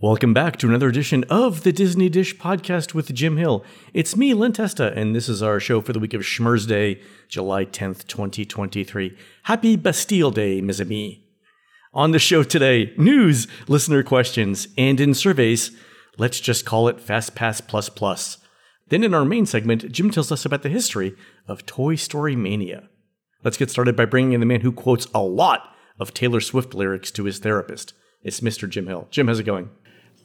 Welcome back to another edition of the Disney Dish Podcast with Jim Hill. It's me, Len Testa, and this is our show for the week of Schmersday, July 10th, 2023. Happy Bastille Day, mes amis. On the show today, news, listener questions, and in surveys, let's just call it FastPass Plus. Then in our main segment, Jim tells us about the history of Toy Story Mania. Let's get started by bringing in the man who quotes a lot of Taylor Swift lyrics to his therapist. It's Mr. Jim Hill. Jim, how's it going?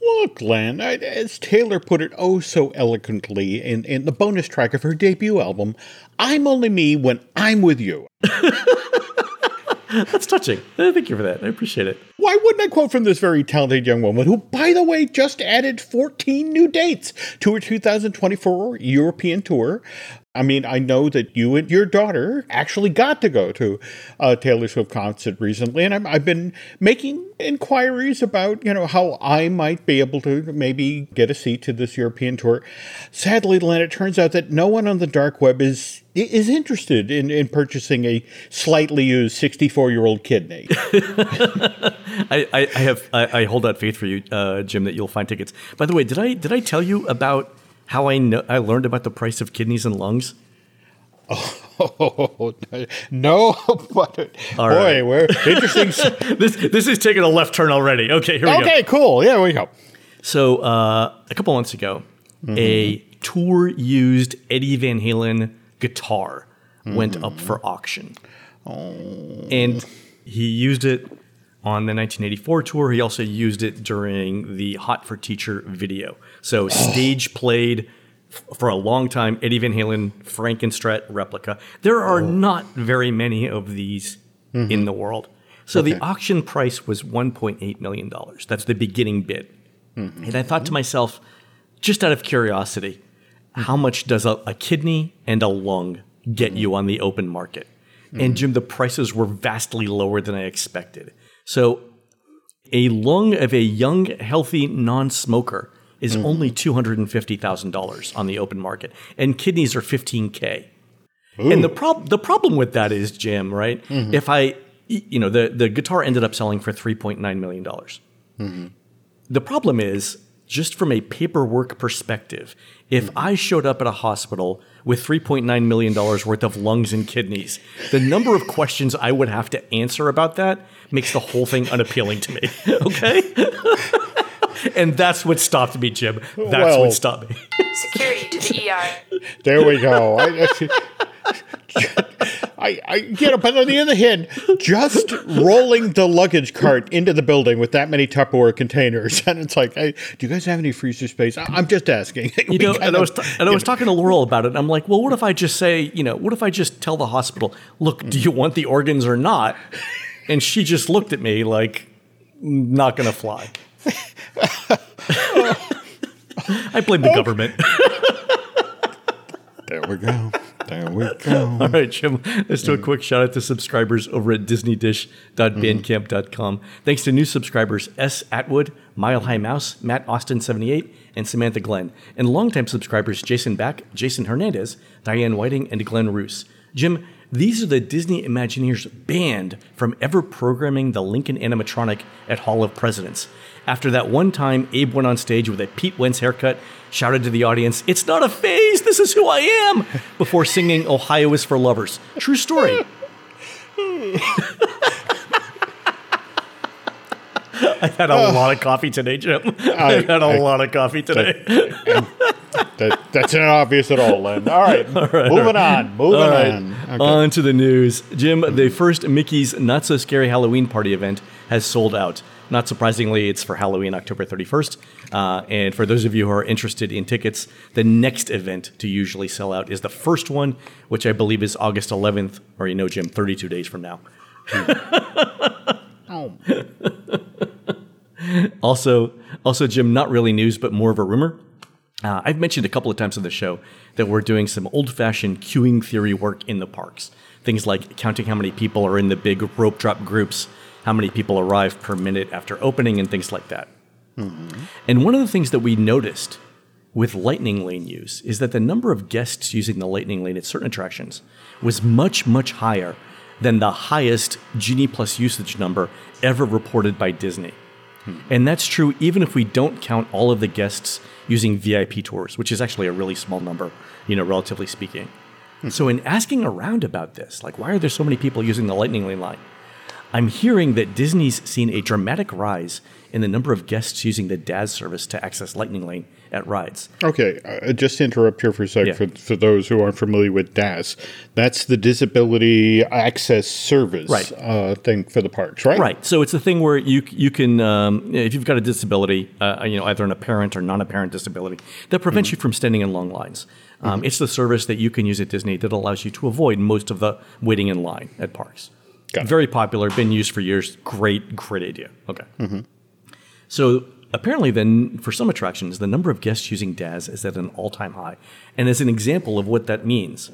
Look, Len, as Taylor put it oh so eloquently in the bonus track of her debut album, I'm only me when I'm with you. That's touching. Thank you for that. I appreciate it. Why wouldn't I quote from this very talented young woman who, by the way, just added 14 new dates to her 2024 European tour? I mean, I know that you and your daughter actually got to go to a Taylor Swift concert recently, and I've been making inquiries about, you know, how I might be able to maybe get a seat to this European tour. Sadly, Len, it turns out that no one on the dark web is interested in purchasing a slightly used 64-year-old kidney. I hold out faith for you, Jim, that you'll find tickets. By the way, did I tell you about how I learned about the price of kidneys and lungs? Oh, no. But all boy, right. We're interesting. This is taking a left turn already. Okay, here we go. Okay, cool. Yeah, here we go. So a couple months ago, a tour-used Eddie Van Halen guitar went up for auction. Oh. And he used it on the 1984 tour. He also used it during the Hot for Teacher video. So stage played for a long time, Eddie Van Halen Frankenstrat replica. There are not very many of these in the world. So the auction price was $1.8 million. That's the beginning bid. And I thought to myself, just out of curiosity, how much does a kidney and a lung get you on the open market? And Jim, the prices were vastly lower than I expected. So a lung of a young, healthy non-smoker is only $250,000 on the open market, and kidneys are $15K. Ooh. And the problem with that is, Jim, right? If the guitar ended up selling for $3.9 million. The problem is, just from a paperwork perspective, if I showed up at a hospital with $3.9 million worth of lungs and kidneys, the number of questions I would have to answer about that makes the whole thing unappealing to me, okay? And that's what stopped me, Jim. What stopped me. Security to the ER. There we go. But on the other hand, just rolling the luggage cart into the building with that many Tupperware containers, and it's like, hey, do you guys have any freezer space? I'm just asking. I was talking to Laurel about it. And I'm like, well, what if I just say, what if I just tell the hospital, look, do you want the organs or not? And she just looked at me like, not gonna fly. I blame the government. There we go. All right, Jim. Let's do a quick shout out to subscribers over at disneydish.bandcamp.com. Thanks to new subscribers S. Atwood, Mile High Mouse, Matt Austin 78, and Samantha Glenn. And longtime subscribers Jason Back, Jason Hernandez, Diane Whiting, and Glenn Roos. Jim, these are the Disney Imagineers banned from ever programming the Lincoln animatronic at Hall of Presidents. After that one time, Abe went on stage with a Pete Wentz haircut, shouted to the audience, "It's not a phase, this is who I am," before singing "Ohio is for Lovers." True story. I've had a lot of coffee today, Jim. That's not obvious at all, Len. All right. Moving on. Okay. On to the news. Jim, the first Mickey's Not-So-Scary Halloween Party event has sold out. Not surprisingly, it's for Halloween, October 31st. And for those of you who are interested in tickets, the next event to usually sell out is the first one, which I believe is August 11th, or Jim, 32 days from now. Also, Also, Jim, not really news, but more of a rumor. I've mentioned a couple of times on the show that we're doing some old-fashioned queuing theory work in the parks. Things like counting how many people are in the big rope drop groups, how many people arrive per minute after opening, and things like that. Mm-hmm. And one of the things that we noticed with Lightning Lane use is that the number of guests using the Lightning Lane at certain attractions was much, much higher than the highest Genie Plus usage number ever reported by Disney. And that's true even if we don't count all of the guests using VIP tours, which is actually a really small number, you know, relatively speaking. Mm-hmm. So in asking around about this, like, why are there so many people using the Lightning Lane line? I'm hearing that Disney's seen a dramatic rise in the number of guests using the DAS service to access Lightning Lane at rides. Okay, just to interrupt here for a sec, for those who aren't familiar with DAS, that's the Disability Access Service thing for the parks, right? Right. So it's a thing where you can, if you've got a disability, either an apparent or non-apparent disability, that prevents mm-hmm. you from standing in long lines. Mm-hmm. It's the service that you can use at Disney that allows you to avoid most of the waiting in line at parks. Very popular, been used for years. Great idea. Okay. Mm-hmm. So apparently then, for some attractions, the number of guests using DAS is at an all-time high. And as an example of what that means,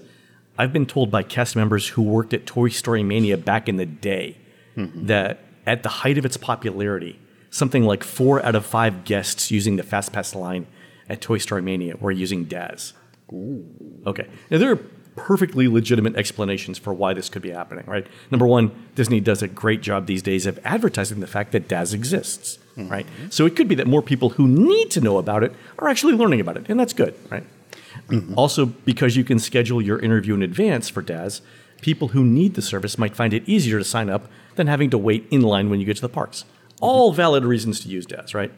I've been told by cast members who worked at Toy Story Mania back in the day mm-hmm. that at the height of its popularity, something like 4 out of 5 guests using the FastPass line at Toy Story Mania were using DAS. Ooh. Okay. Now, there are perfectly legitimate explanations for why this could be happening, right? Number one, Disney does a great job these days of advertising the fact that DAS exists, mm-hmm. right? So it could be that more people who need to know about it are actually learning about it, and that's good, right? Mm-hmm. Also, because you can schedule your interview in advance for DAS, people who need the service might find it easier to sign up than having to wait in line when you get to the parks. Mm-hmm. All valid reasons to use DAS, right?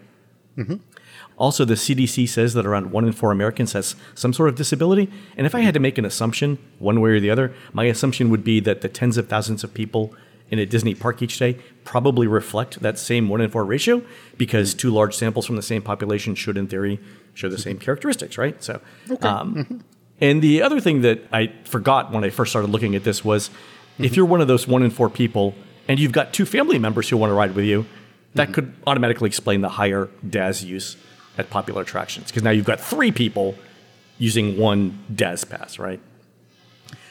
Mm-hmm. Also, the CDC says that around 1 in 4 Americans has some sort of disability. And if I had to make an assumption one way or the other, my assumption would be that the tens of thousands of people in a Disney park each day probably reflect that same 1 in 4 ratio, because 2 large samples from the same population should, in theory, show the same characteristics, right? So, okay. And the other thing that I forgot when I first started looking at this was, mm-hmm. if you're one of those 1 in 4 people and you've got 2 family members who want to ride with you, that mm-hmm. could automatically explain the higher DAS use at popular attractions, because now you've got 3 people using 1 DAS pass, right?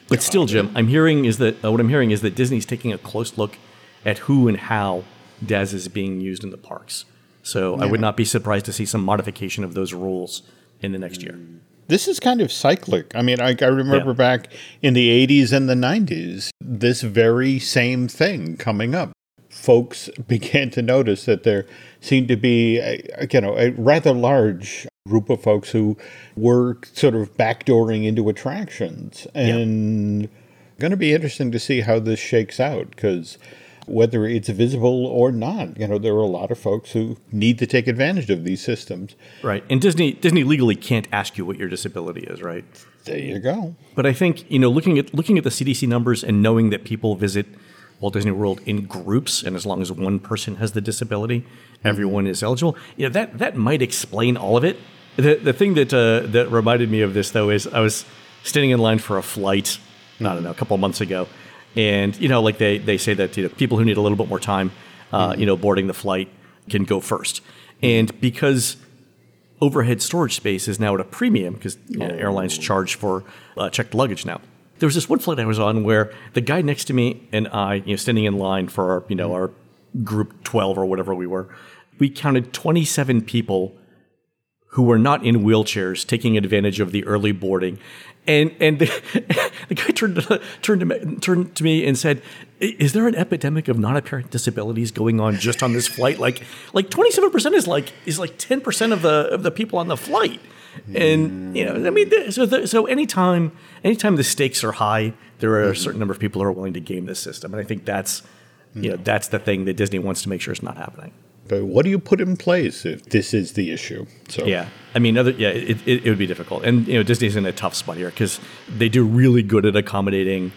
But still, Jim, what I'm hearing is that Disney's taking a close look at who and how DAS is being used in the parks. So I would not be surprised to see some modification of those rules in the next year. This is kind of cyclic. I mean, I remember back in the 80s and the 90s, this very same thing coming up. Folks began to notice that there seemed to be a rather large group of folks who were sort of backdooring into attractions. And going to be interesting to see how this shakes out, because whether it's visible or not, there are a lot of folks who need to take advantage of these systems. Right. And Disney legally can't ask you what your disability is, right? There you go. But I think, looking at the CDC numbers and knowing that people visit Walt Disney World in groups, and as long as one person has the disability, everyone is eligible. That might explain all of it. The thing that reminded me of this, though, is I was standing in line for a flight, I don't know, a couple of months ago, and they say that people who need a little bit more time, boarding the flight can go first, and because overhead storage space is now at a premium because airlines charge for checked luggage now. There was this one flight I was on where the guy next to me and I, standing in line for our, our group 12 or whatever we were, we counted 27 people who were not in wheelchairs taking advantage of the early boarding. And the guy turned to me and said, "Is there an epidemic of non-apparent disabilities going on just on this flight? Like 27% is like 10% of the people on the flight." And so anytime the stakes are high, there are a certain number of people who are willing to game this system, and I think that's that's the thing that Disney wants to make sure is not happening. But what do you put in place if this is the issue? So it would be difficult, and Disney's in a tough spot here because they do really good at accommodating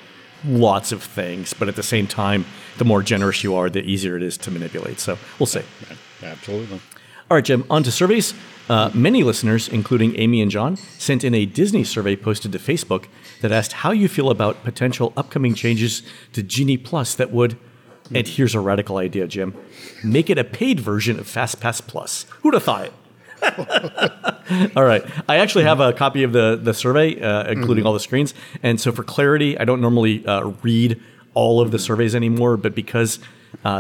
lots of things, but at the same time, the more generous you are, the easier it is to manipulate. So we'll see. Absolutely. All right, Jim, on to surveys. Many listeners, including Amy and John, sent in a Disney survey posted to Facebook that asked how you feel about potential upcoming changes to Genie Plus that would And here's a radical idea, Jim. Make it a paid version of FastPass Plus. Who'd have thought it? All right. I actually have a copy of the survey, including all the screens. And so for clarity, I don't normally read all of the surveys anymore, but because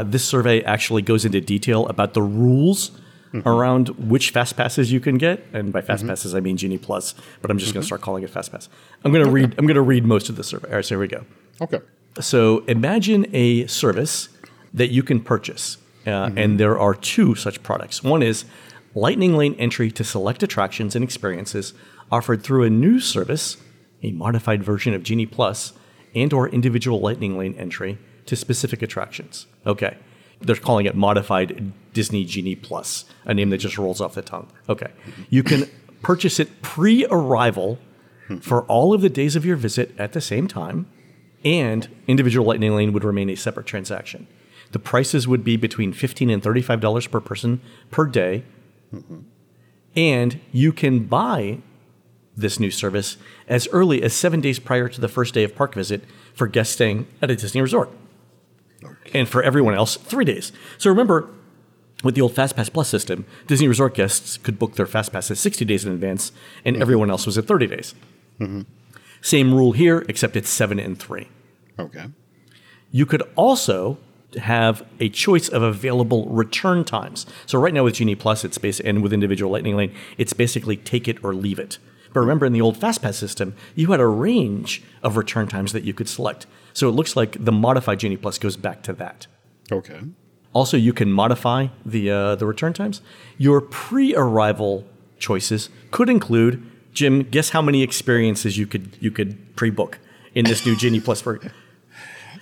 this survey actually goes into detail about the rules around which Fast Passes you can get. And by Fast Passes, I mean Genie Plus, but I'm just going to start calling it Fast Pass. I'm going to read most of the survey. All right, so here we go. Okay. So imagine a service that you can purchase, and there are two such products. One is Lightning Lane entry to select attractions and experiences offered through a new service, a modified version of Genie Plus, and or individual Lightning Lane entry to specific attractions. Okay. They're calling it Modified Disney Genie Plus, a name that just rolls off the tongue. Okay. You can purchase it pre-arrival for all of the days of your visit at the same time, and individual Lightning Lane would remain a separate transaction. The prices would be between $15 and $35 per person per day. Mm-hmm. And you can buy this new service as early as 7 days prior to the first day of park visit for guests staying at a Disney resort. Okay. And for everyone else, 3 days. So remember, with the old FastPass Plus system, Disney resort guests could book their FastPasses 60 days in advance, and everyone else was at 30 days. Mm-hmm. Same rule here, except it's 7 and 3. Okay. You could also have a choice of available return times. So right now with Genie Plus, it's based, and with individual Lightning Lane, it's basically take it or leave it. But remember, in the old FastPass system, you had a range of return times that you could select. So it looks like the modified Genie Plus goes back to that. Okay. Also, you can modify the return times. Your pre-arrival choices could include, Jim, guess how many experiences you could pre-book in this new Genie Plus version.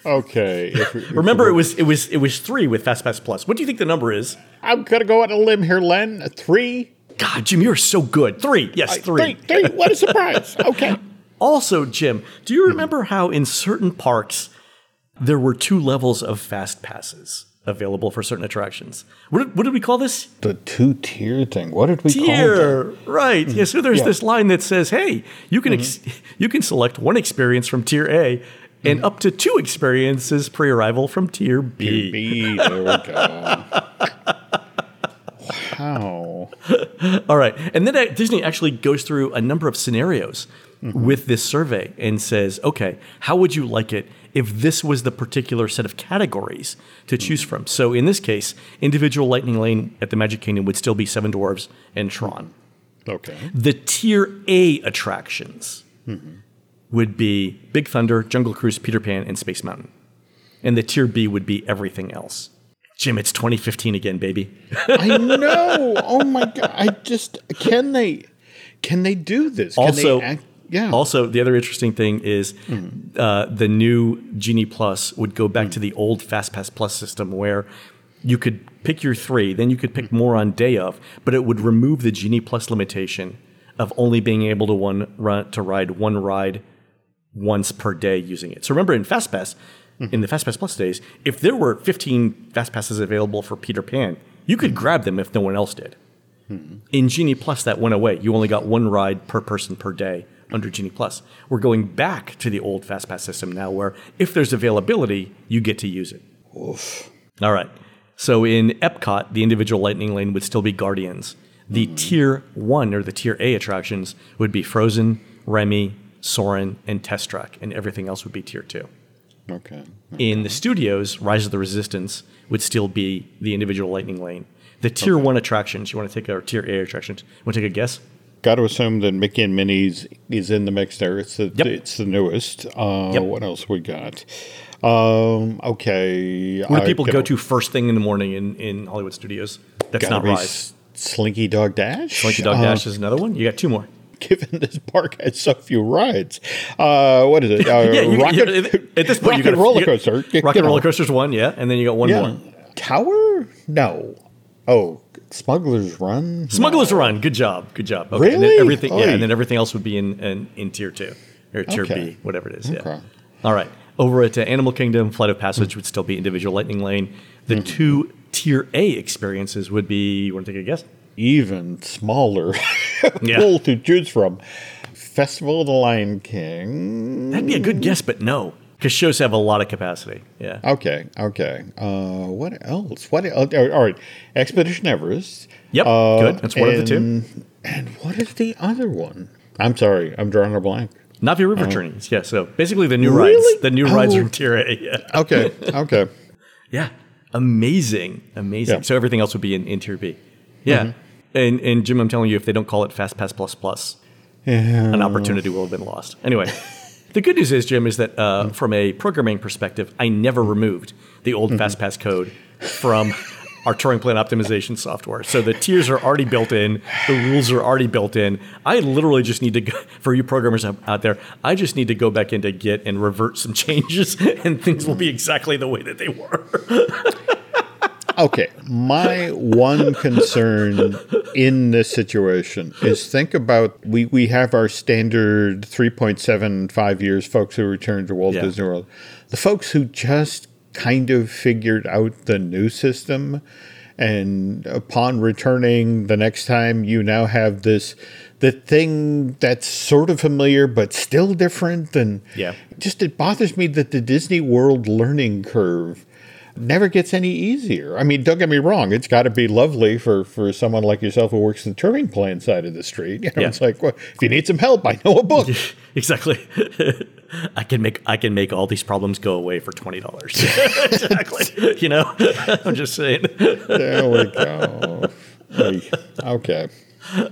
Okay. Remember, it was 3 with FastPass Plus. What do you think the number is? I'm gonna go out on a limb here, Len. 3. God, Jim, you're so good. 3. Yes, 3. Three. What a surprise. Okay. Also, Jim, do you remember how in certain parks there were 2 levels of Fast Passes available for certain attractions? What did we call this? The 2-tier thing. What did we call it? Right. Mm-hmm. Yeah, so there's this line that says, hey, you can you can select 1 experience from Tier A and up to 2 experiences pre-arrival from Tier B. Tier B. There we go. Wow. All right. And then Disney actually goes through a number of scenarios with this survey and says, okay, how would you like it if this was the particular set of categories to choose from? So in this case, individual Lightning Lane at the Magic Kingdom would still be Seven Dwarves and Tron. Okay. The Tier A attractions would be Big Thunder, Jungle Cruise, Peter Pan, and Space Mountain. And the Tier B would be everything else. Jim, it's 2015 again, baby. I know. Oh, my God. Can they do this? Can also, they act? Yeah. Also, the other interesting thing is the new Genie Plus would go back to the old FastPass Plus system where you could pick your 3, then you could pick more on day of, but it would remove the Genie Plus limitation of only being able to ride one ride once per day using it. So remember in FastPass, in the FastPass Plus days, if there were 15 FastPasses available for Peter Pan, you could grab them if no one else did. In Genie Plus, that went away. You only got 1 ride per person per day under Genie Plus. We're going back to the old FastPass system now where if there's availability, you get to use it. Oof. All right. So in Epcot, the individual Lightning Lane would still be Guardians. The Tier 1 or the Tier A attractions would be Frozen, Remy, Soarin', and Test Track, and everything else would be Tier 2. Okay. In the studios, Rise of the Resistance would still be the individual Lightning Lane. The Tier 1 attractions, you want to take our Tier A attractions. Want to take a guess? Got to assume that Mickey and Minnie's is in the mix there. It's the newest. What else we got? Okay. Where do people go to first thing in the morning in Hollywood studios? That's not Rise. Slinky Dog Dash? Slinky Dog Dash is another one. You got 2 more. Given this park has so few rides. What is it? Rocket Roller Coaster. Rocket Roller Coaster's 1, yeah. And then you got 1 more. Tower? No. Oh, Smuggler's Run? Smuggler's Run. Good job. Good job. Okay. Really? And then everything, and then everything else would be in Tier 2 or Tier B, whatever it is. Yeah. Okay. All right. Over at Animal Kingdom, Flight of Passage would still be individual Lightning Lane. The 2 Tier A experiences would be, you want to take a guess? Even smaller pool to choose from. Festival of the Lion King. That'd be a good guess, but no. Because shows have a lot of capacity. Yeah. Okay. Okay. What else? What? All right. Expedition Everest. Yep. Good. That's one of the two. And what is the other one? I'm sorry. I'm drawing a blank. Navi River Journeys. Yeah. So basically the new rides. The new rides from Tier A. Yeah. Okay. Okay. Yeah. Amazing. Amazing. Yeah. So everything else would be in Tier B. Yeah. Mm-hmm. And Jim, I'm telling you, if they don't call it FastPass Plus, an opportunity will have been lost. Anyway. The good news is, Jim, is that from a programming perspective, I never removed the old FastPass code from our touring plan optimization software. So the tiers are already built in. The rules are already built in. I literally just need to go, for you programmers out there, I just need to go back into Git and revert some changes, and things will be exactly the way that they were. Okay. My one concern in this situation is think about we have our standard 3.75 years folks who return to Walt Disney World. The folks who just kind of figured out the new system, and upon returning the next time, you now have the thing that's sort of familiar but still different. And just it bothers me that the Disney World learning curve never gets any easier. I mean, don't get me wrong. It's got to be lovely for someone like yourself who works in the touring plan side of the street. You know, it's like, well, if you need some help, I know a book. Exactly. I can make all these problems go away for $20. Exactly. You know, I'm just saying. There we go. Okay.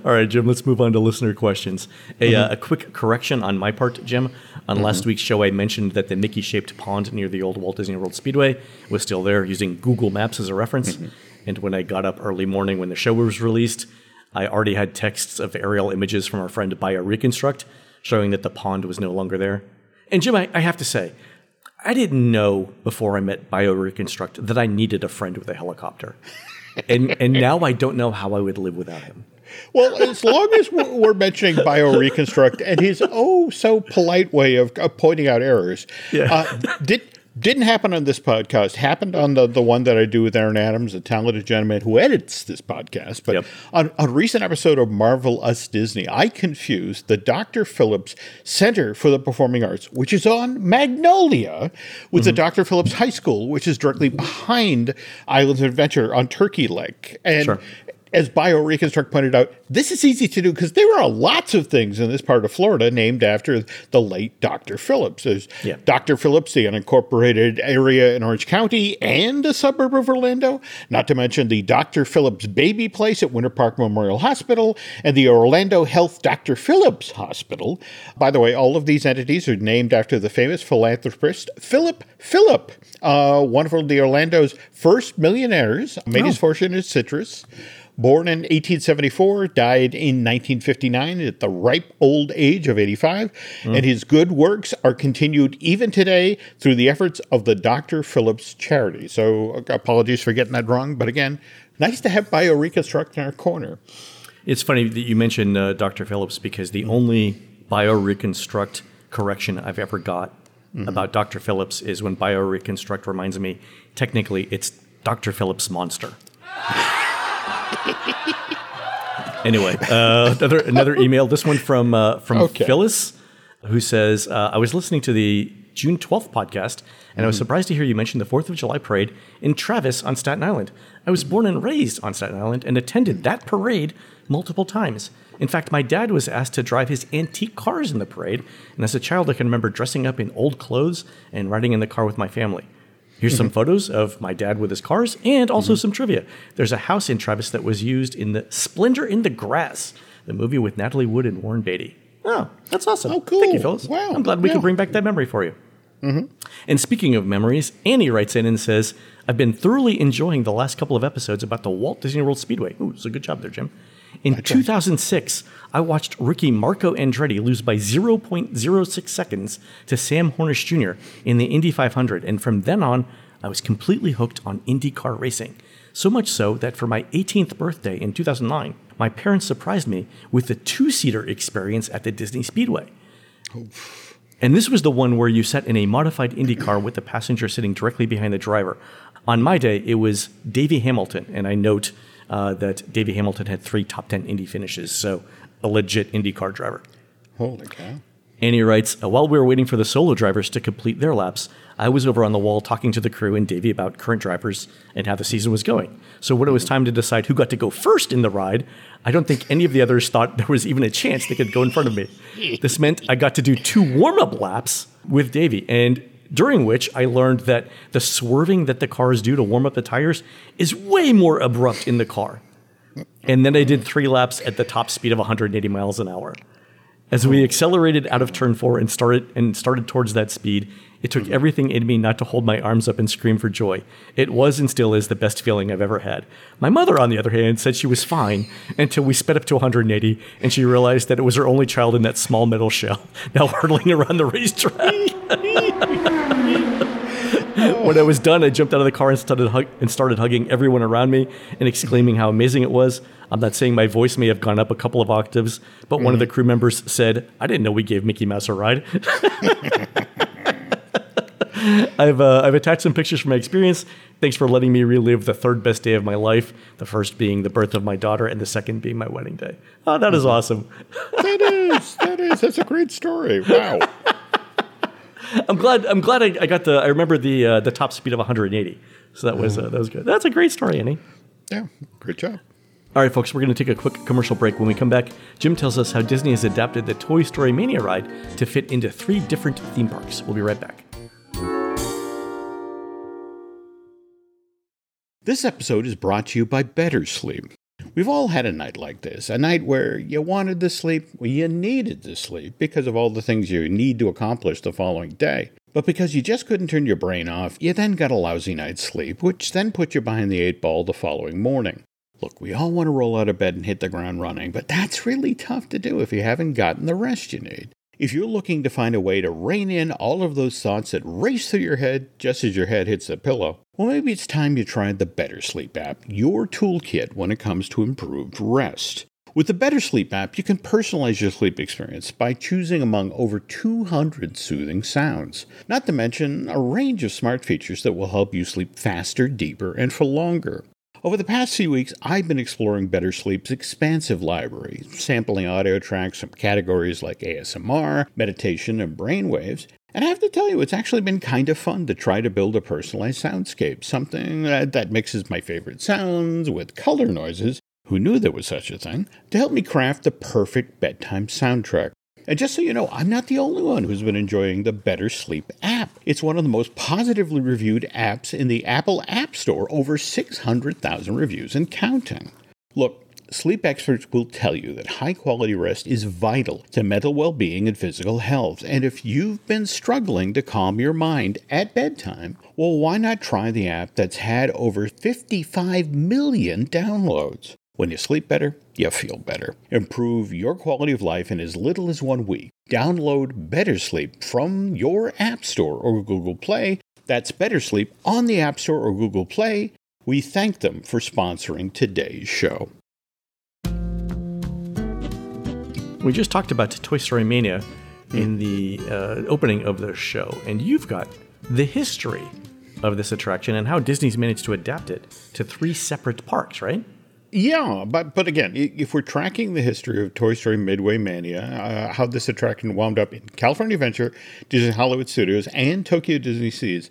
All right, Jim, let's move on to listener questions. A quick correction on my part, Jim. On last week's show, I mentioned that the Mickey-shaped pond near the old Walt Disney World Speedway was still there, using Google Maps as a reference. And when I got up early morning when the show was released, I already had texts of aerial images from our friend BioReconstruct showing that the pond was no longer there. And Jim, I have to say, I didn't know before I met BioReconstruct that I needed a friend with a helicopter. And now I don't know how I would live without him. Well, as long as we're mentioning BioReconstruct and his so polite way of pointing out errors, didn't happen on this podcast, happened on the one that I do with Aaron Adams, a talented gentleman who edits this podcast. But on a recent episode of Marvel Us Disney, I confused the Dr. Phillips Center for the Performing Arts, which is on Magnolia, with the Dr. Phillips High School, which is directly behind Islands of Adventure on Turkey Lake. And as BioReconstruct pointed out, this is easy to do because there are lots of things in this part of Florida named after the late Dr. Phillips. There's Dr. Phillips, the unincorporated area in Orange County and a suburb of Orlando, not to mention the Dr. Phillips Baby Place at Winter Park Memorial Hospital and the Orlando Health Dr. Phillips Hospital. By the way, all of these entities are named after the famous philanthropist Philip Phillip, one of the Orlando's first millionaires, made his fortune in citrus. Born in 1874, died in 1959 at the ripe old age of 85, and his good works are continued even today through the efforts of the Dr. Phillips charity. So apologies for getting that wrong, but again, nice to have BioReconstruct in our corner. It's funny that you mentioned Dr. Phillips, because the only BioReconstruct correction I've ever got about Dr. Phillips is when BioReconstruct reminds me, technically, it's Dr. Phillips Monster. Anyway, another email. This one from Phyllis, who says, I was listening to the June 12th podcast, and I was surprised to hear you mention the 4th of July parade in Travis on Staten Island. I was born and raised on Staten Island and attended that parade multiple times. In fact, my dad was asked to drive his antique cars in the parade, and as a child, I can remember dressing up in old clothes and riding in the car with my family. Here's some photos of my dad with his cars and also some trivia. There's a house in Travis that was used in the Splendor in the Grass, the movie with Natalie Wood and Warren Beatty. Oh, that's awesome. Oh, cool. Thank you, Phyllis. Wow. I'm glad we could bring back that memory for you. And speaking of memories, Annie writes in and says, I've been thoroughly enjoying the last couple of episodes about the Walt Disney World Speedway. Ooh, so good job there, Jim. In 2006, I watched rookie Marco Andretti lose by 0.06 seconds to Sam Hornish Jr. in the Indy 500, and from then on, I was completely hooked on IndyCar racing. So much so that for my 18th birthday in 2009, my parents surprised me with the two-seater experience at the Disney Speedway. And this was the one where you sat in a modified IndyCar with the passenger sitting directly behind the driver. On my day, it was Davey Hamilton, and I note that Davey Hamilton had 3 top 10 Indy finishes, so a legit IndyCar driver. Holy cow. Annie writes, while we were waiting for the solo drivers to complete their laps, I was over on the wall talking to the crew and Davey about current drivers and how the season was going. So when it was time to decide who got to go first in the ride, I don't think any of the others thought there was even a chance they could go in front of me. This meant I got to do 2 warm-up laps with Davey, and during which I learned that the swerving that the cars do to warm up the tires is way more abrupt in the car. And then I did 3 laps at the top speed of 180 miles an hour. As we accelerated out of turn 4 and started towards that speed, it took everything in me not to hold my arms up and scream for joy. It was and still is the best feeling I've ever had. My mother, on the other hand, said she was fine until we sped up to 180 and she realized that it was her only child in that small metal shell, now hurtling around the racetrack. When I was done, I jumped out of the car and started hugging everyone around me and exclaiming how amazing it was. I'm not saying my voice may have gone up a couple of octaves, but one of the crew members said, I didn't know we gave Mickey Mouse a ride. I've attached some pictures from my experience. Thanks for letting me relive the 3rd best day of my life, the 1st being the birth of my daughter and the 2nd being my wedding day. Oh, that is awesome. That is. That's a great story. Wow. I'm glad I got the. I remember the top speed of 180. So that was good. That's a great story, Annie. Yeah, great job. All right, folks, we're going to take a quick commercial break. When we come back, Jim tells us how Disney has adapted the Toy Story Mania ride to fit into 3 different theme parks. We'll be right back. This episode is brought to you by BetterSleep. We've all had a night like this, a night where you wanted to sleep, well, you needed to sleep because of all the things you need to accomplish the following day. But because you just couldn't turn your brain off, you then got a lousy night's sleep, which then put you behind the 8-ball the following morning. Look, we all want to roll out of bed and hit the ground running, but that's really tough to do if you haven't gotten the rest you need. If you're looking to find a way to rein in all of those thoughts that race through your head just as your head hits the pillow, well, maybe it's time you tried the BetterSleep app, your toolkit when it comes to improved rest. With the BetterSleep app, you can personalize your sleep experience by choosing among over 200 soothing sounds, not to mention a range of smart features that will help you sleep faster, deeper, and for longer. Over the past few weeks, I've been exploring BetterSleep's expansive library, sampling audio tracks from categories like ASMR, meditation, and brainwaves. And I have to tell you, it's actually been kind of fun to try to build a personalized soundscape, something that mixes my favorite sounds with color noises, who knew there was such a thing, to help me craft the perfect bedtime soundtrack. And just so you know, I'm not the only one who's been enjoying the BetterSleep app. It's one of the most positively reviewed apps in the Apple App Store, over 600,000 reviews and counting. Look, sleep experts will tell you that high-quality rest is vital to mental well-being and physical health. And if you've been struggling to calm your mind at bedtime, well, why not try the app that's had over 55 million downloads? When you sleep better, you feel better. Improve your quality of life in as little as 1 week. Download BetterSleep from your App Store or Google Play. That's BetterSleep on the App Store or Google Play. We thank them for sponsoring today's show. We just talked about Toy Story Mania in the opening of the show, and you've got the history of this attraction and how Disney's managed to adapt it to 3 separate parks, right? Yeah, but again, if we're tracking the history of Toy Story Midway Mania, how this attraction wound up in California Adventure, Disney Hollywood Studios, and Tokyo Disney Seas,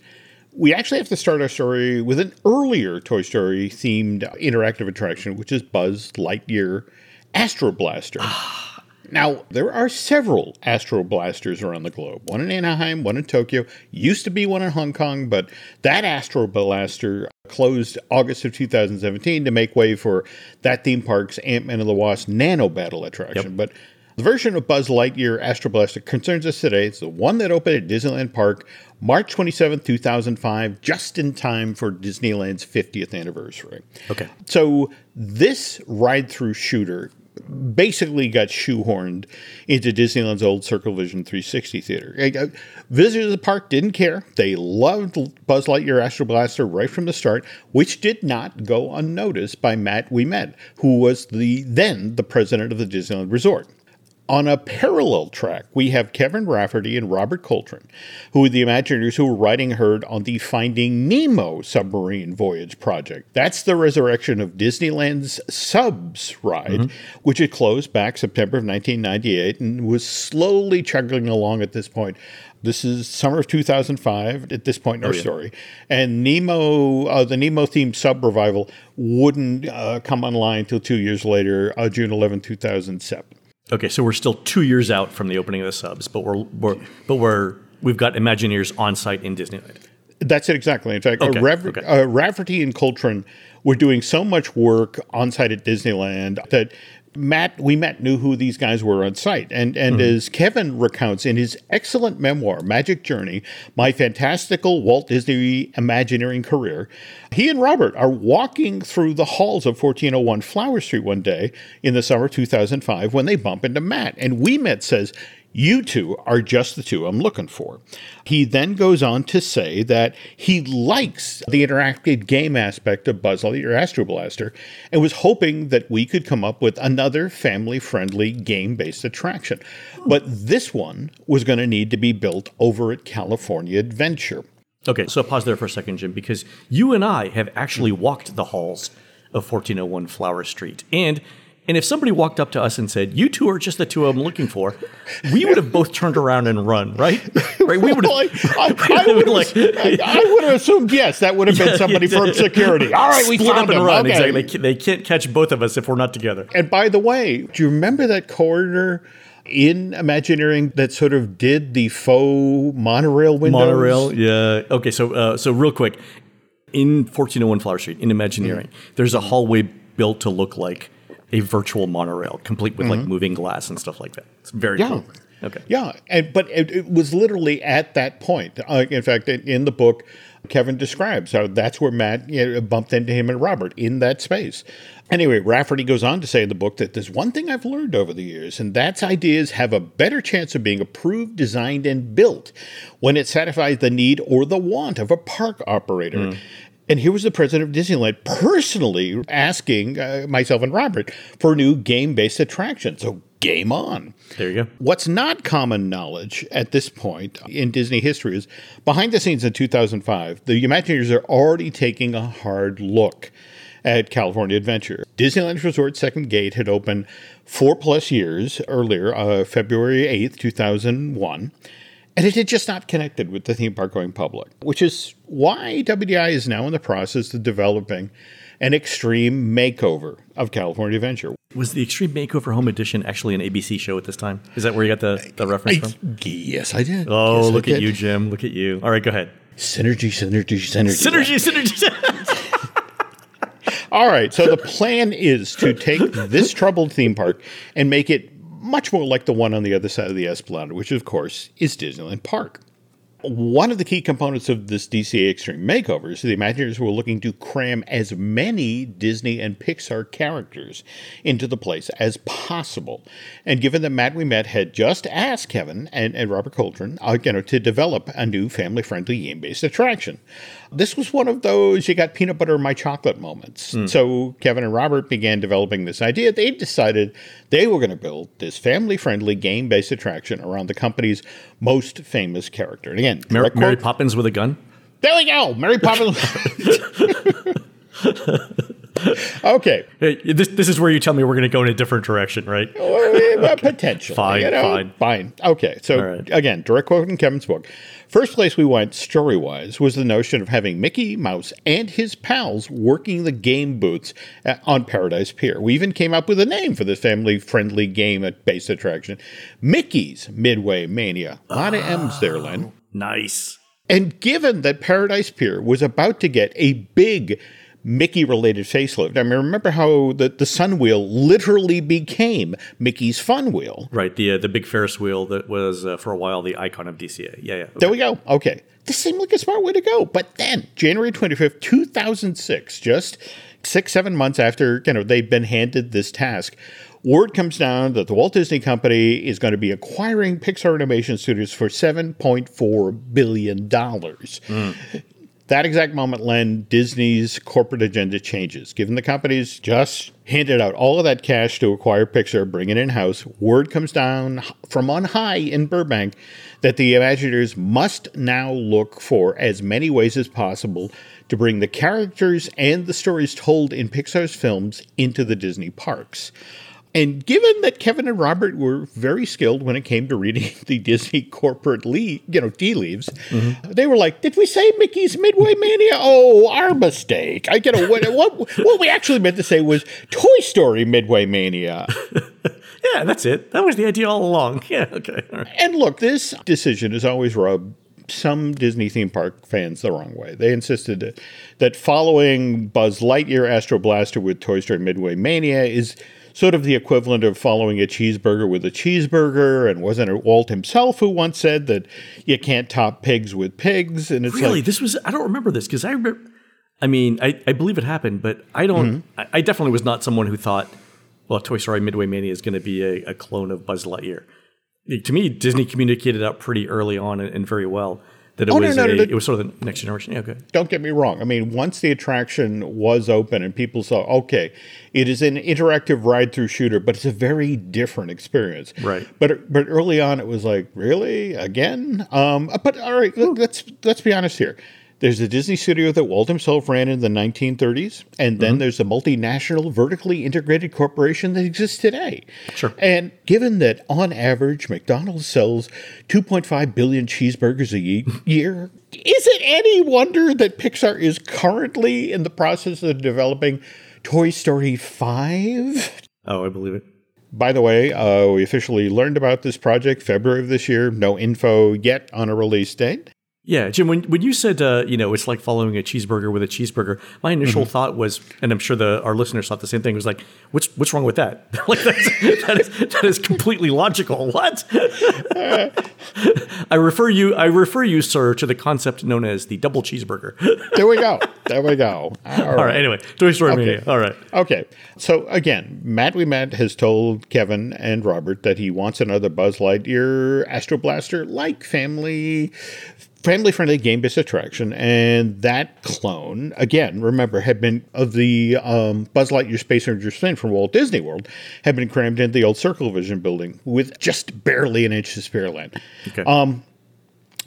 we actually have to start our story with an earlier Toy Story-themed interactive attraction, which is Buzz Lightyear Astro Blaster. Now, there are several Astro Blasters around the globe. One in Anaheim, one in Tokyo. Used to be one in Hong Kong, but that Astro Blaster closed August of 2017 to make way for that theme park's Ant-Man and the Wasp Nano Battle attraction. Yep. But the version of Buzz Lightyear Astro Blaster concerns us today. It's the one that opened at Disneyland Park March 27, 2005, just in time for Disneyland's 50th anniversary. Okay. So this ride-through shooter basically got shoehorned into Disneyland's old Circle Vision 360 theater. Visitors of the park didn't care. They loved Buzz Lightyear Astro Blaster right from the start, which did not go unnoticed by Matt Ouimet, who was the president of the Disneyland Resort. On a parallel track, we have Kevin Rafferty and Robert Coltrane, who were the Imagineers who were riding herd on the Finding Nemo submarine voyage project. That's the resurrection of Disneyland's Subs ride, which had closed back September of 1998 and was slowly chugging along at this point. This is summer of 2005 at this point in our story. And Nemo, the Nemo-themed sub revival wouldn't come online until 2 years later, June 11, 2007. Okay, so we're still 2 years out from the opening of the subs, but we've got Imagineers on site in Disneyland. That's it exactly. In fact, Rafferty and Coltrane were doing so much work on site at Disneyland that Matt knew who these guys were on site. And as Kevin recounts in his excellent memoir, Magic Journey, My Fantastical Walt Disney Imagineering Career, he and Robert are walking through the halls of 1401 Flower Street one day in the summer 2005 when they bump into Matt. And We Met says, "You two are just the two I'm looking for." He then goes on to say that he likes the interactive game aspect of Buzz Lightyear Astro Blaster and was hoping that we could come up with another family-friendly game-based attraction. But this one was going to need to be built over at California Adventure. Okay, so pause there for a second, Jim, because you and I have actually walked the halls of 1401 Flower Street. And if somebody walked up to us and said, "You two are just the two I'm looking for," we would have both turned around and run, right? We would have. I would have assumed yes. That would have been somebody from security. All right, we split up and run. Okay. Exactly. They can't catch both of us if we're not together. And by the way, do you remember that corridor in Imagineering that sort of did the faux monorail windows? Monorail, yeah. Okay, so real quick, in 1401 Flower Street in Imagineering, there's a hallway built to look like a virtual monorail, complete with like moving glass and stuff like that. It's very cool. Okay. Yeah, but it was literally at that point. In fact, in the book, Kevin describes how that's where Matt bumped into him and Robert in that space. Anyway, Rafferty goes on to say in the book that there's one thing I've learned over the years, and that's ideas have a better chance of being approved, designed, and built when it satisfies the need or the want of a park operator. And here was the president of Disneyland personally asking myself and Robert for a new game-based attraction. So game on. There you go. What's not common knowledge at this point in Disney history is behind the scenes in 2005, the Imagineers are already taking a hard look at California Adventure. Disneyland Resort's second gate had opened 4+ years earlier, February 8th, 2001. And it had just not connected with the theme park going public, which is why WDI is now in the process of developing an extreme makeover of California Adventure. Was the Extreme Makeover Home Edition actually an ABC show at this time? Is that where you got the reference from? Yes, I did. Oh, yes, look at you, Jim. Look at you. All right, go ahead. Synergy. All right, so the plan is to take this troubled theme park and make it much more like the one on the other side of the Esplanade, which, of course, is Disneyland Park. One of the key components of this DCA Extreme Makeover is the Imagineers were looking to cram as many Disney and Pixar characters into the place as possible. And given that Matt We Met had just asked Kevin and Robert Coltrane to develop a new family-friendly game-based attraction, this was one of those you got peanut butter in my chocolate moments. So Kevin and Robert began developing this idea. They decided they were going to build this family-friendly game-based attraction around the company's most famous character. And again, Mary Poppins with a gun? There we go! Mary Poppins. Okay. Hey, this is where you tell me we're going to go in a different direction, right? Okay. Potentially. Fine. Okay. So, again, direct quote in Kevin's book. First place we went, story-wise, was the notion of having Mickey Mouse and his pals working the game booths on Paradise Pier. We even came up with a name for this family-friendly game-based attraction, Mickey's Midway Mania. A lot of M's there, Len. Nice. And given that Paradise Pier was about to get a big Mickey-related facelift. I mean, remember how the Sun Wheel literally became Mickey's Fun Wheel. Right, the big Ferris wheel that was, for a while, the icon of DCA. Yeah, yeah. Okay. There we go. Okay. This seemed like a smart way to go. But then, January 25th, 2006, just 6-7 months after they've been handed this task, word comes down that the Walt Disney Company is going to be acquiring Pixar Animation Studios for $7.4 billion. that exact moment, Len, Disney's corporate agenda changes. Given the companies just handed out all of that cash to acquire Pixar, bring it in-house, word comes down from on high in Burbank that the Imagineers must now look for as many ways as possible to bring the characters and the stories told in Pixar's films into the Disney parks. And given that Kevin and Robert were very skilled when it came to reading the Disney corporate tea leaves, mm-hmm. they were like, did we say Mickey's Midway Mania? Oh, our mistake. What we actually meant to say was Toy Story Midway Mania. Yeah, that's it. That was the idea all along. Yeah, okay. All right. And look, this decision has always rubbed some Disney theme park fans the wrong way. They insisted that following Buzz Lightyear Astro Blaster with Toy Story Midway Mania is sort of the equivalent of following a cheeseburger with a cheeseburger, and wasn't it Walt himself who once said that you can't top pigs with pigs? And it's really, this was, I don't remember this, because I remember, I mean, I believe it happened, but I don't, mm-hmm. I definitely was not someone who thought, well, Toy Story Midway Mania is going to be a clone of Buzz Lightyear. To me, Disney communicated out pretty early on and very well. That it it was sort of the next generation. Yeah, okay. Don't get me wrong. I mean, once the attraction was open and people saw, okay, it is an interactive ride-through shooter, but it's a very different experience. Right. But early on, it was like, really? Again? But all right, look, let's be honest here. There's a Disney studio that Walt himself ran in the 1930s, and then mm-hmm. there's a multinational, vertically integrated corporation that exists today. Sure. And given that, on average, McDonald's sells 2.5 billion cheeseburgers a year, is it any wonder that Pixar is currently in the process of developing Toy Story 5? Oh, I believe it. By the way, we officially learned about this project February of this year. No info yet on a release date. Yeah, Jim, when you said, it's like following a cheeseburger with a cheeseburger, my initial mm-hmm. thought was, and I'm sure our listeners thought the same thing, was like, what's wrong with that? Like, that is completely logical. What? I refer you, sir, to the concept known as the double cheeseburger. There we go. All right. Anyway, Toy Story Mania. All right. Okay. So, again, Matt Ouimet has told Kevin and Robert that he wants another Buzz Lightyear Astro Blaster-like family-friendly game-based attraction, and that clone, again, remember, had been of the Buzz Lightyear Space Ranger Spin from Walt Disney World, had been crammed into the old Circle Vision building with just barely an inch of spare land. Okay.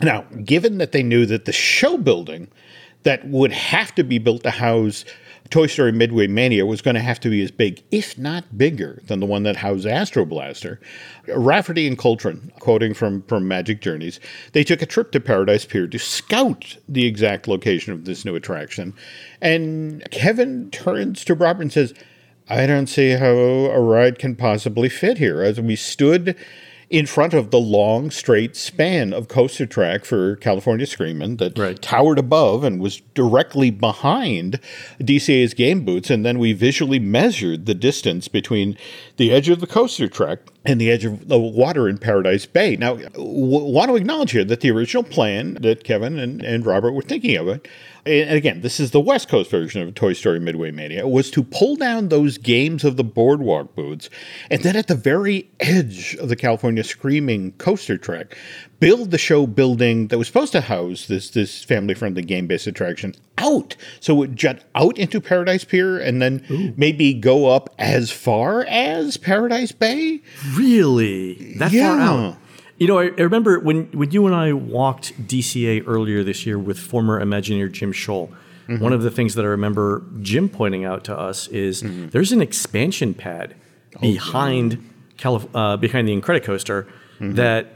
Now, given that they knew that the show building that would have to be built to house Toy Story Midway Mania was going to have to be as big, if not bigger, than the one that housed Astro Blaster, Rafferty and Coltrane, quoting from Magic Journeys, they took a trip to Paradise Pier to scout the exact location of this new attraction. And Kevin turns to Robert and says, I don't see how a ride can possibly fit here. As we stood in front of the long, straight span of coaster track for California Screamin' that towered above and was directly behind DCA's game boots, and then we visually measured the distance between the edge of the coaster track and the edge of the water in Paradise Bay. Now, want to acknowledge here that the original plan that Kevin and Robert were thinking of it, and again, this is the West Coast version of Toy Story Midway Mania, was to pull down those games of the boardwalk booths, and then at the very edge of the California Screaming coaster track, build the show building that was supposed to house this family-friendly game-based attraction out. So it would jut out into Paradise Pier and then maybe go up as far as Paradise Bay. Really? That far out? You know, I remember when you and I walked DCA earlier this year with former Imagineer Jim Scholl, mm-hmm. one of the things that I remember Jim pointing out to us is mm-hmm. there's an expansion pad behind the Incredicoaster mm-hmm. that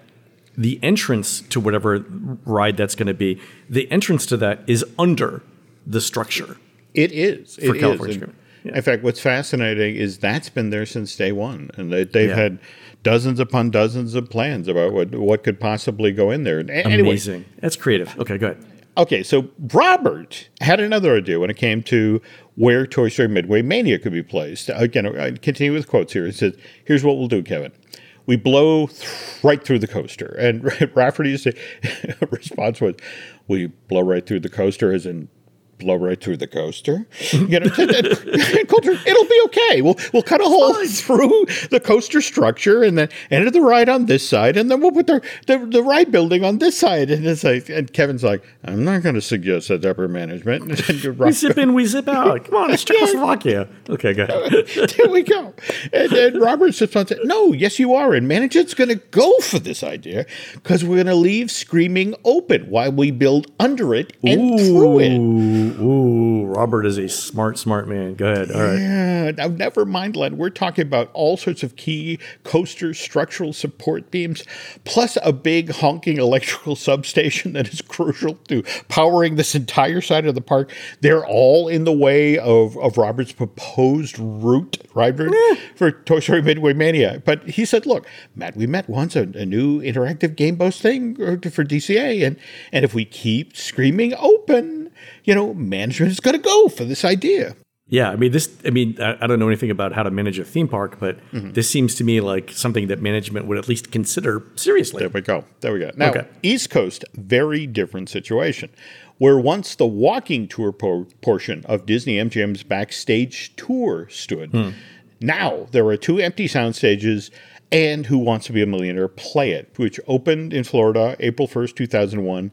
the entrance to whatever ride that's going to be, the entrance to that is under the structure. It is. For California Screaming. Yeah. In fact, what's fascinating is that's been there since day one, and they've had dozens upon dozens of plans about what could possibly go in there. Amazing. Anyway. That's creative. Okay, go ahead. Okay, so Robert had another idea when it came to where Toy Story Midway Mania could be placed. Again, I continue with quotes here. It says, here's what we'll do, Kevin. We blow right through the coaster. And Rafferty's response was, we blow right through the coaster as in blow right through the coaster. You know, it'll be okay. We'll cut a hole through the coaster structure and then end the ride on this side, and then we'll put the ride building on this side. And it's like, and Kevin's like, I'm not going to suggest that to upper management. We zip in, we zip out. Come on, it's Czechoslovakia. Okay, go ahead. There we go. And Robert sits on and says, no, yes, you are. And management's going to go for this idea because we're going to leave Screaming open while we build under it and through it. Ooh, Robert is a smart man. Go ahead. All right. Yeah. Now, never mind, Len. We're talking about all sorts of key coaster structural support beams, plus a big honking electrical substation that is crucial to powering this entire side of the park. They're all in the way of Robert's proposed ride route for Toy Story Midway Mania. But he said, look, Matt, we met once a new interactive game boast thing for DCA, and if we keep Screaming open, you know, management is going to go for this idea. Yeah, I mean, I don't know anything about how to manage a theme park, but this seems to me like something that management would at least consider seriously. There we go. Now, okay. East Coast, very different situation, where once the walking tour portion of Disney MGM's backstage tour stood, now there are two empty sound stages and Who Wants to Be a Millionaire? Play It, which opened in Florida April 1st, 2001.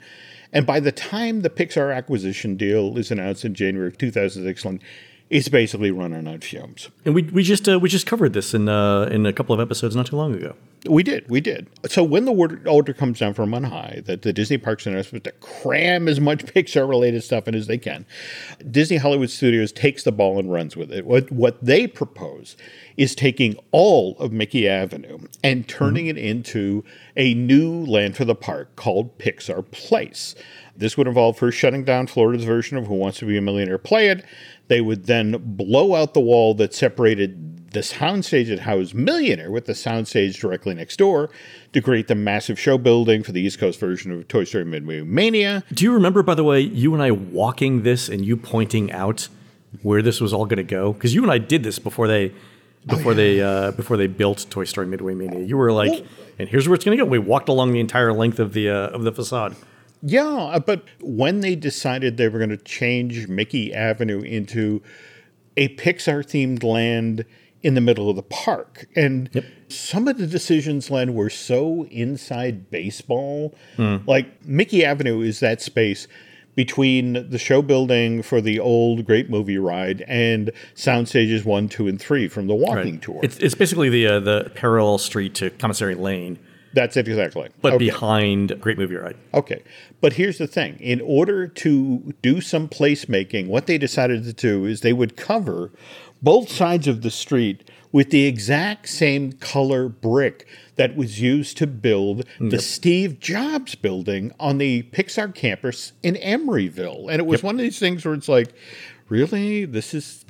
And by the time the Pixar acquisition deal is announced in January of 2006, it's basically running on fumes. And we just covered this in a couple of episodes not too long ago. We did. So when the order comes down from on high that the Disney parks are supposed to cram as much Pixar-related stuff in as they can, Disney Hollywood Studios takes the ball and runs with it. What they propose is taking all of Mickey Avenue and turning it into a new land for the park called Pixar Place. This would involve first shutting down Florida's version of Who Wants to Be a Millionaire? Play It. They would then blow out the wall that separated the soundstage at House Millionaire with the soundstage directly next door to create the massive show building for the East Coast version of Toy Story Midway Mania. Do you remember, by the way, you and I walking this and you pointing out where this was all going to go? Because you and I did this before they built Toy Story Midway Mania. You were like, and here's where it's going to go. We walked along the entire length of the facade. Yeah, but when they decided they were going to change Mickey Avenue into a Pixar-themed land in the middle of the park, and some of the decisions, Len, were so inside baseball. Like, Mickey Avenue is that space between the show building for the old Great Movie Ride and sound stages 1, 2, and 3 from the walking tour. It's basically the parallel street to Commissary Lane. That's it, exactly. But behind Great Movie Ride. Okay. But here's the thing. In order to do some placemaking, what they decided to do is they would cover both sides of the street with the exact same color brick that was used to build the Steve Jobs building on the Pixar campus in Emeryville. And it was one of these things where it's like, really? This is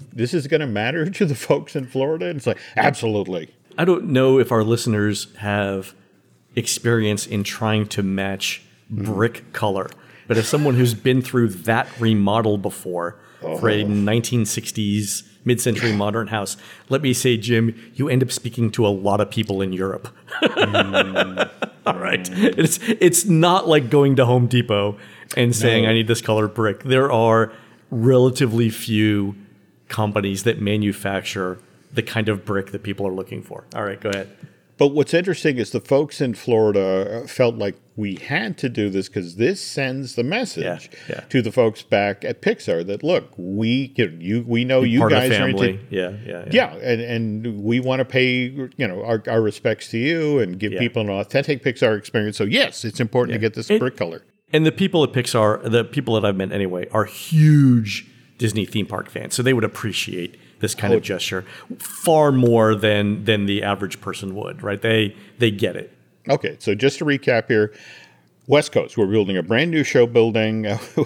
going to matter to the folks in Florida? And it's like, absolutely. I don't know if our listeners have experience in trying to match brick color. But as someone who's been through that remodel before for a 1960s mid-century modern house, let me say, Jim, you end up speaking to a lot of people in Europe. All right. It's not like going to Home Depot and saying, I need this color brick. There are relatively few companies that manufacture the kind of brick that people are looking for. All right, go ahead. But what's interesting is the folks in Florida felt like we had to do this because this sends the message to the folks back at Pixar that, look, we know you guys are into, and we want to pay our respects to you and give people an authentic Pixar experience. So yes, it's important to get this brick color. And the people at Pixar, the people that I've met anyway, are huge Disney theme park fans, so they would appreciate this kind of gesture far more than the average person would, right? They get it. Okay, so just to recap here, West Coast, we're building a brand new show building,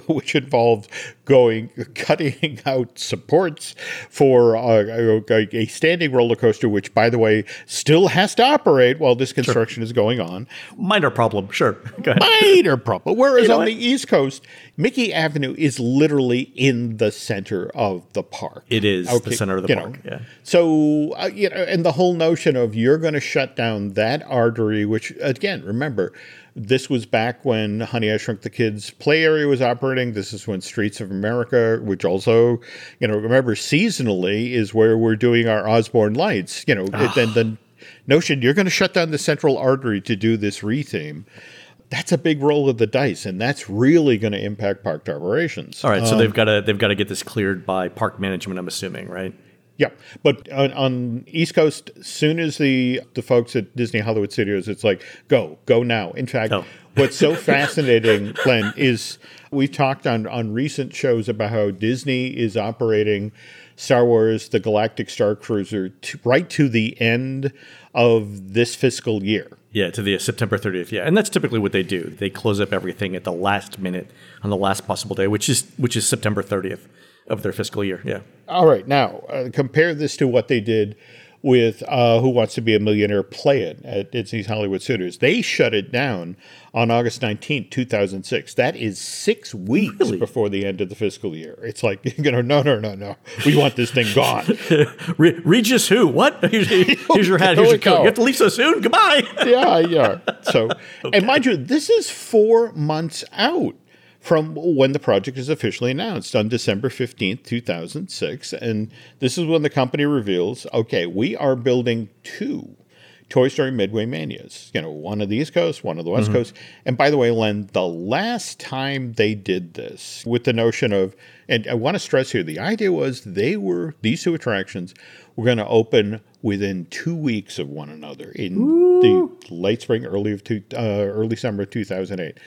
which involved cutting out supports for a standing roller coaster, which, by the way, still has to operate while this construction is going on. Minor problem, sure. Go ahead. Minor problem. Whereas on the East Coast, Mickey Avenue is literally in the center of the park. It is the center of the park. Yeah. So, and the whole notion of you're going to shut down that artery, which, again, remember, This was back when Honey, I Shrunk the Kids play area was operating. This is when Streets of America, which also, you know, remember seasonally is where we're doing our Osborne Lights. You know, then the notion you're going to shut down the central artery to do this re-theme. That's a big roll of the dice, and that's really going to impact park operations. All right, so they've got to get this cleared by park management, I'm assuming, right? Yeah, but on East Coast, soon as the folks at Disney Hollywood Studios, it's like, go now. In fact, what's so fascinating, Glenn, is we've talked on recent shows about how Disney is operating Star Wars, the Galactic Star Cruiser, right to the end of this fiscal year. Yeah, to the September 30th. Yeah, and that's typically what they do. They close up everything at the last minute on the last possible day, which is September 30th of their fiscal year. Yeah. All right. Now, compare this to what they did with Who Wants to Be a Millionaire Play It at Disney's Hollywood Studios. They shut it down on August 19th, 2006. That is 6 weeks before the end of the fiscal year. It's like, you know, no. We want this thing gone. Regis who? What? Here's your hat. Here's your coat. You have to leave so soon? Goodbye. Yeah. So, okay. And mind you, this is 4 months out from when the project is officially announced on December 15th, 2006. And this is when the company reveals, okay, we are building two Toy Story Midway Manias. You know, one of the East Coast, one of the West Coast. And by the way, Len, the last time they did this with the notion of, and I want to stress here, the idea was these two attractions were going to open within 2 weeks of one another in the late spring, early summer of 2008.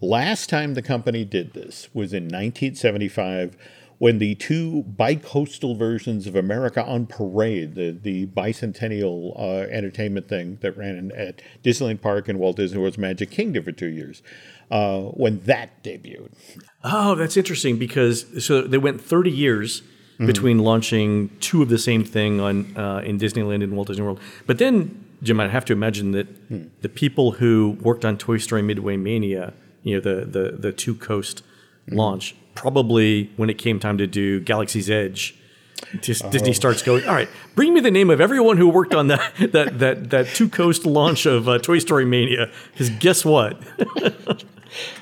Last time the company did this was in 1975 when the two bi-coastal versions of America on Parade, the bicentennial entertainment thing that ran at Disneyland Park and Walt Disney World's Magic Kingdom for 2 years, when that debuted. Oh, that's interesting because so they went 30 years between launching two of the same thing in Disneyland and Walt Disney World. But then, Jim, I'd have to imagine that the people who worked on Toy Story Midway Mania, you know, the two-coast launch, probably when it came time to do Galaxy's Edge, Disney starts going, all right, bring me the name of everyone who worked on that two-coast launch of Toy Story Mania, because guess what?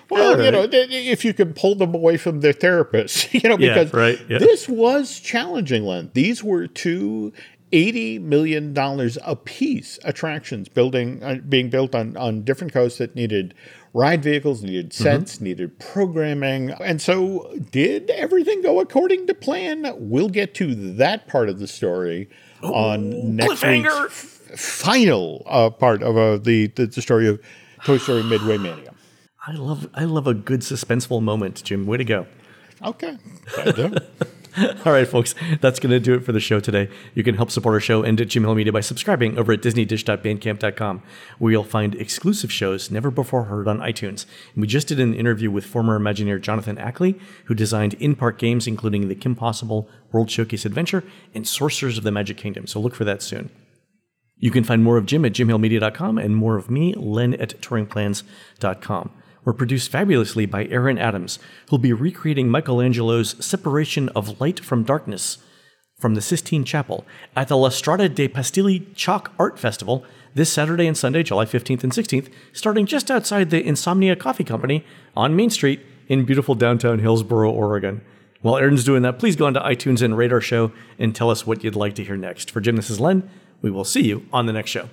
Well, you know, if you can pull them away from their therapists, you know, because this was challenging, Len. These were two $80 million a piece attractions being built on different coasts that needed ride vehicles, needed sets, needed programming. And so did everything go according to plan? We'll get to that part of the story on next week's final part of the story of Toy Story Midway Mania. I love a good suspenseful moment, Jim. Way to go. Okay. I do. All right, folks, that's going to do it for the show today. You can help support our show and Jim Hill Media by subscribing over at disneydish.bandcamp.com, where you'll find exclusive shows never before heard on iTunes. And we just did an interview with former Imagineer Jonathan Ackley, who designed in-park games including the Kim Possible, World Showcase Adventure, and Sorcerers of the Magic Kingdom. So look for that soon. You can find more of Jim at jimhillmedia.com and more of me, Len, at touringplans.com. Were produced fabulously by Aaron Adams, who'll be recreating Michelangelo's Separation of Light from Darkness from the Sistine Chapel at the La Strada de Pastiglie Chalk Art Festival this Saturday and Sunday, July 15th and 16th, starting just outside the Insomnia Coffee Company on Main Street in beautiful downtown Hillsboro, Oregon. While Aaron's doing that, please go onto iTunes and rate our show and tell us what you'd like to hear next. For Jim, this is Len. We will see you on the next show.